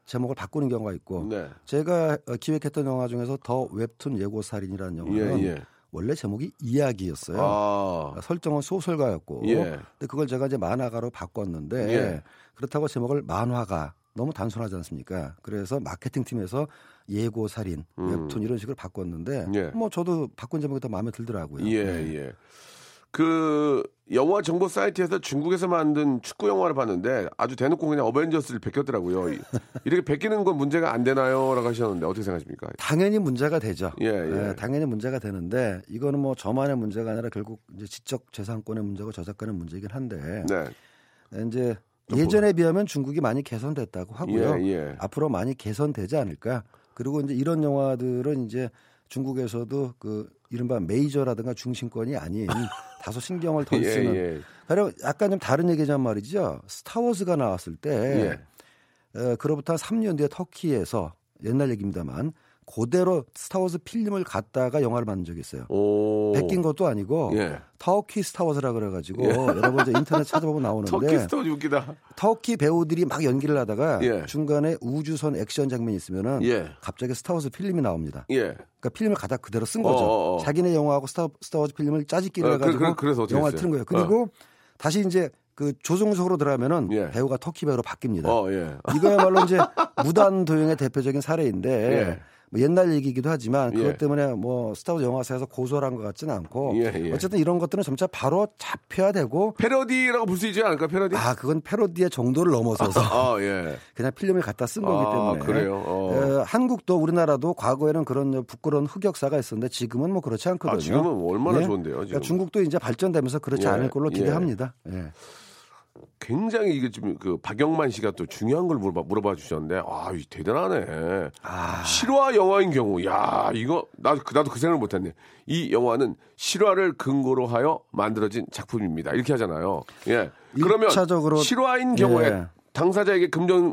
제목을 바꾸는 경우가 있고 네. 제가 기획했던 영화 중에서 더 웹툰 예고살인이라는 영화는 원래 제목이 이야기였어요. 설정은 소설가였고 근데 그걸 제가 이제 만화가로 바꿨는데 그렇다고 제목을 만화가 너무 단순하지 않습니까? 그래서 마케팅 팀에서 예고 살인, 웹툰 이런 식으로 바꿨는데 뭐 저도 바꾼 제목이 더 마음에 들더라고요. 예. 그 영화 정보 사이트에서 중국에서 만든 축구 영화를 봤는데 아주 대놓고 그냥 어벤져스를 베꼈더라고요. 이렇게 베끼는 건 문제가 안 되나요? 라고 하셨는데 어떻게 생각하십니까? 당연히 문제가 되죠. 예. 당연히 문제가 되는데 이거는 뭐 저만의 문제가 아니라 결국 이제 지적 재산권의 문제고 저작권의 문제이긴 한데 이제 예전에 비하면 중국이 많이 개선됐다고 하고요. 앞으로 많이 개선되지 않을까. 그리고 이제 이런 영화들은 이제 중국에서도 그 이른바 메이저라든가 중심권이 아닌 다소 신경을 덜 쓰는. 그리고 약간 좀 다른 얘기지만 말이죠. 스타워즈가 나왔을 때 그로부터 3년 뒤에 터키에서 옛날 얘기입니다만 그대로 스타워즈 필름을 갖다가 영화를 만든 적이 있어요. 베낀 것도 아니고 터키 스타워즈라 그래가지고 여러분 이제 인터넷 찾아보면 나오는데 터키 스타워즈 웃기다. 터키 배우들이 막 연기를 하다가 중간에 우주선 액션 장면이 있으면은 갑자기 스타워즈 필름이 나옵니다. 그러니까 필름을 갖다 그대로 쓴 거죠. 자기네 영화하고 스타워즈 필름을 짜집기를 해가지고 영화를 틀은 거예요. 그리고 다시 이제 그 조종석으로 들어가면은 배우가 터키 배우로 바뀝니다. 이거야말로 이제 무단 도용의 대표적인 사례인데. 뭐 옛날 얘기이기도 하지만 그것 때문에 뭐 스타워즈 영화사에서 고소를 한 것 같지는 않고 어쨌든 이런 것들은 점차 바로 잡혀야 되고 패러디라고 볼 수 있지 않을까? 패러디? 아, 그건 패러디의 정도를 넘어서서 그냥 필름을 갖다 쓴 거기 때문에 그래요? 한국도 우리나라도 과거에는 그런 부끄러운 흑역사가 있었는데 지금은 뭐 그렇지 않거든요. 아, 지금은 얼마나 좋은데요. 지금. 그러니까 중국도 이제 발전되면서 그렇지 않을 걸로 기대합니다. 예. 굉장히 이게 지금 그 박영만 씨가 또 중요한 걸 물어봐 주셨는데 아, 대단하네. 아. 실화 영화인 경우, 야 이거 나도 그 생각을 못했네. 이 영화는 실화를 근거로 하여 만들어진 작품입니다. 이렇게 하잖아요. 예. 그러면 실화인 경우에 당사자에게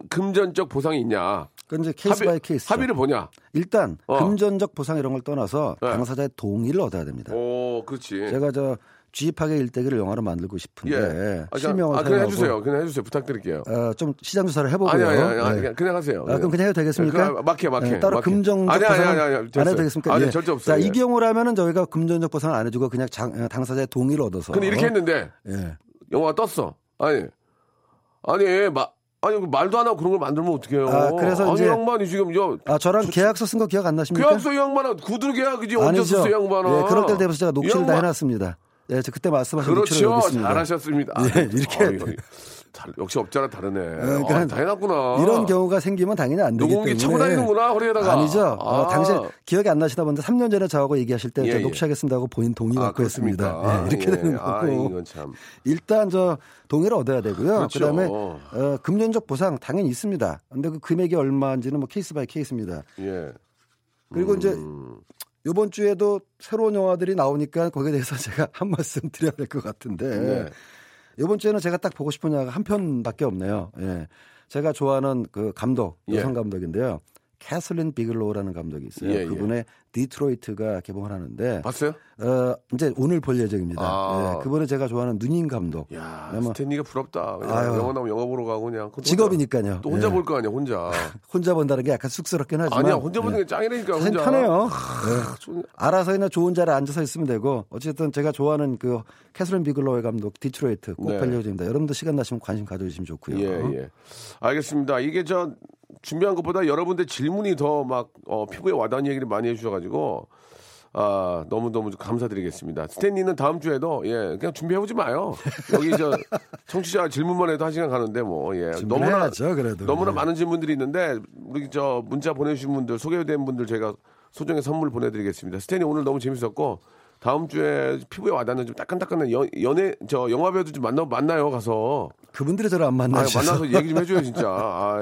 금전적 보상이 있냐? 그러니까 이제 케이스 바이 케이스 합의를 보냐? 일단 금전적 보상 이런 걸 떠나서 당사자의 동의를 얻어야 됩니다. 오, 그렇지. 제가 저 주입하게 일대기를 영화로 만들고 싶은데 실명을 사용하고 그냥 해주세요 부탁드릴게요. 좀 시장 조사를 해보고요. 그냥 하세요. 아, 그럼 그냥 해도 되겠습니까? 막해. 따로 금전적 보상 안 해도 되겠습니까? 아니, 절대 없어요. 자, 이 경우라면은 저희가 금전적 보상 안 해주고 그냥 당사자의 동의를 얻어서. 근데 이렇게 했는데 영화가 떴어. 아니 말도 안 하고 그런 걸 만들면 어떡해요. 아, 그래서 이제 양반이 지금 저랑 계약서 쓴 거 기억 안 나십니까? 계약서 이 양반아 구두 계약이지 언제 썼어요 양반아. 그럴 때 되면서 제가 녹취를 다 해놨습니다. 예, 저 그때 말씀하신 그렇죠. 잘하셨습니다. 이렇게 역시 업자라 다르네. 그러니까 다 해놨구나. 이런 경우가 생기면 당연히 안 되기 때문에. 녹음기 차고 다니는구나 허리에다가. 아니죠. 당신 기억이 안 나시다 보니까 3년 전에 저하고 얘기하실 때 녹취하겠습니다고 본인 동의 받고 했습니다. 이렇게 되는 거고. 이건 참. 일단 저 동의를 얻어야 되고요. 그렇죠. 그다음에 금전적 보상 당연히 있습니다. 근데 그 금액이 얼마인지는 뭐 케이스 바이 케이스입니다. 그리고 이제. 이번 주에도 새로운 영화들이 나오니까 거기에 대해서 제가 한 말씀 드려야 될 것 같은데 이번 주에는 제가 딱 보고 싶은 영화가 한 편밖에 없네요. 예. 제가 좋아하는 그 감독, 여성 감독인데요. 캐슬린 비글로우라는 감독이 있어요. 그분의 디트로이트가 개봉을 하는데 봤어요? 이제 오늘 볼 예정입니다. 아. 예, 그분은 제가 좋아하는 누님 감독. 야, 스탠리가 부럽다. 영화 나오면 영화 보러 가고 그냥 직업이니까요. 또 혼자 볼 거 아니야, 혼자. 혼자 본다는 게 약간 쑥스럽긴 하지만 아니야, 혼자 보는 게 짱이라니까. 혼자. 편해요. 알아서이나 좋은 자리에 앉아서 있으면 되고 어쨌든 제가 좋아하는 그 캐슬린 비글로우의 감독 디트로이트 꼭 알려드립니다. 여러분도 시간 나시면 관심 가져주시면 좋고요. 알겠습니다. 이게 저 준비한 것보다 여러분들 질문이 더 막 피부에 와닿는 얘기를 많이 해주셔가지고 아 너무너무 감사드리겠습니다. 스탠리는 다음 주에도 그냥 준비해오지 마요. 여기 저 청취자 질문만 해도 한 시간 가는데 뭐 준비해야죠, 너무나 많은 질문들이 있는데 우리 저 문자 보내주신 분들 소개된 분들 제가 소정의 선물 보내드리겠습니다. 스탠리 오늘 너무 재밌었고 다음 주에 피부에 와닿는 좀 따끈따끈한 영화 배우도 좀 만나요 가서. 그분들이 저를 안 만나죠. 만나서 얘기 좀 해줘요 진짜.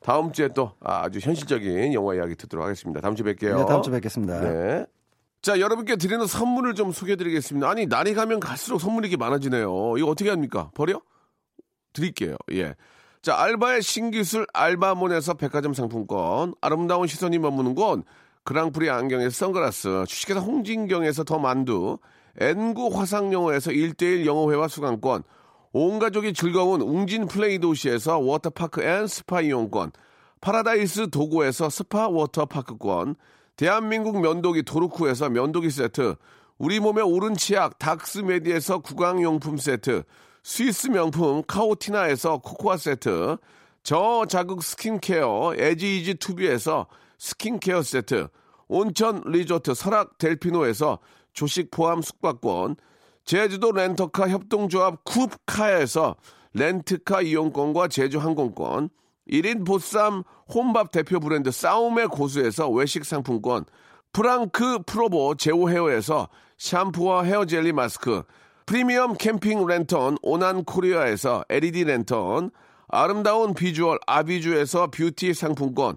다음 주에 또 아주 현실적인 영화 이야기 듣도록 하겠습니다. 다음 주에 뵐게요. 네, 다음 주에 뵙겠습니다. 네. 자, 여러분께 드리는 선물을 좀 소개해드리겠습니다. 아니 날이 가면 갈수록 선물이 이렇게 많아지네요. 이거 어떻게 합니까? 버려? 드릴게요. 예. 자, 알바의 신기술 알바몬에서 백화점 상품권, 아름다운 시선이 머무는 곳 그랑프리 안경에서 선글라스, 주식회사 홍진경에서 더 만두, N9 화상영어에서 1:1 영어회화 수강권, 온 가족이 즐거운 웅진 플레이 도시에서 워터파크 앤 스파 이용권, 파라다이스 도고에서 스파 워터파크권, 대한민국 면도기 도루쿠에서 면도기 세트, 우리 몸의 오른 치약 닥스메디에서 구강용품 세트, 스위스 명품 카오티나에서 코코아 세트, 저자극 스킨케어 에지이지 투비에서 스킨케어 세트, 온천 리조트 설악 델피노에서 조식 포함 숙박권, 제주도 렌터카 협동조합 쿱카에서 렌트카 이용권과 제주 항공권, 1인 보쌈 혼밥 대표 브랜드 싸움의 고수에서 외식 상품권, 프랑크 프로보 제오 헤어에서 샴푸와 헤어 젤리 마스크, 프리미엄 캠핑 랜턴 오난 코리아에서 LED 랜턴, 아름다운 비주얼 아비주에서 뷰티 상품권,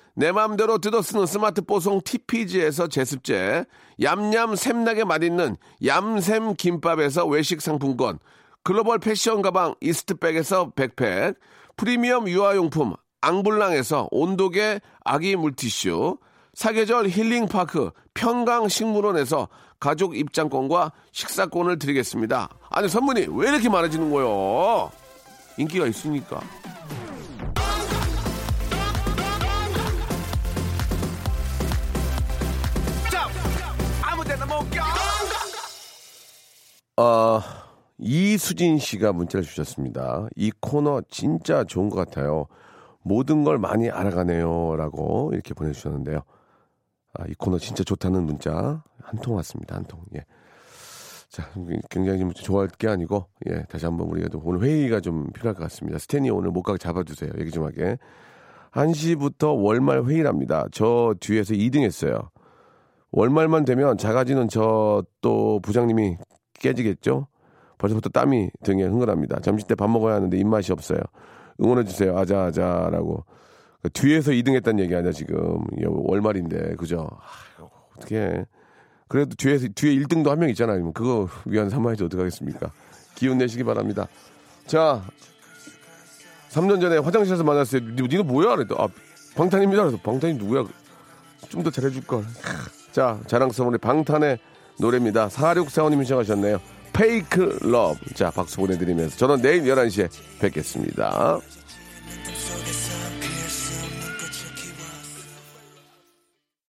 내 맘대로 뜯어쓰는 스마트 뽀송 TPG에서 제습제, 얌얌 샘나게 맛있는 얌샘 김밥에서 외식 상품권, 글로벌 패션 가방 이스트백에서 백팩, 프리미엄 유아용품 앙블랑에서 온도계 아기 물티슈, 사계절 힐링파크 평강식물원에서 가족 입장권과 식사권을 드리겠습니다. 아니 선물이 왜 이렇게 많아지는 거예요? 인기가 있으니까. 이수진 씨가 문자를 주셨습니다. 이 코너 진짜 좋은 것 같아요. 모든 걸 많이 알아가네요. 라고 이렇게 보내주셨는데요. 아, 이 코너 진짜 좋다는 문자 한 통 왔습니다. 한 통. 예. 자, 굉장히 좀 좋아할 게 아니고, 예, 다시 한번 우리가 또 오늘 회의가 좀 필요할 것 같습니다. 스탠이 오늘 목각 잡아주세요. 얘기 좀 하게. 1시부터 월말 회의랍니다. 저 뒤에서 2등 했어요. 월말만 되면 작아지는 저 또 부장님이 깨지겠죠? 벌써부터 땀이 등에 흥건합니다. 점심때 밥 먹어야 하는데 입맛이 없어요. 응원해주세요. 아자아자라고. 뒤에서 2등 했다는 얘기 아니야, 지금. 월말인데, 그죠? 아유, 어떡해. 그래도 뒤에 1등도 한 명 있잖아요. 그거 위안 삼아야지 어떡하겠습니까? 기운 내시기 바랍니다. 자, 3년 전에 화장실에서 만났어요. 니가 뭐야? 그랬더니, 아, 방탄입니다. 그래서 방탄이 누구야? 좀 더 잘해줄걸. 자, 자랑스러운 우리 방탄의 노래입니다. 4645님이 시작하셨네요. 페이크 러브. 자, 박수 보내드리면서 저는 내일 11시에 뵙겠습니다.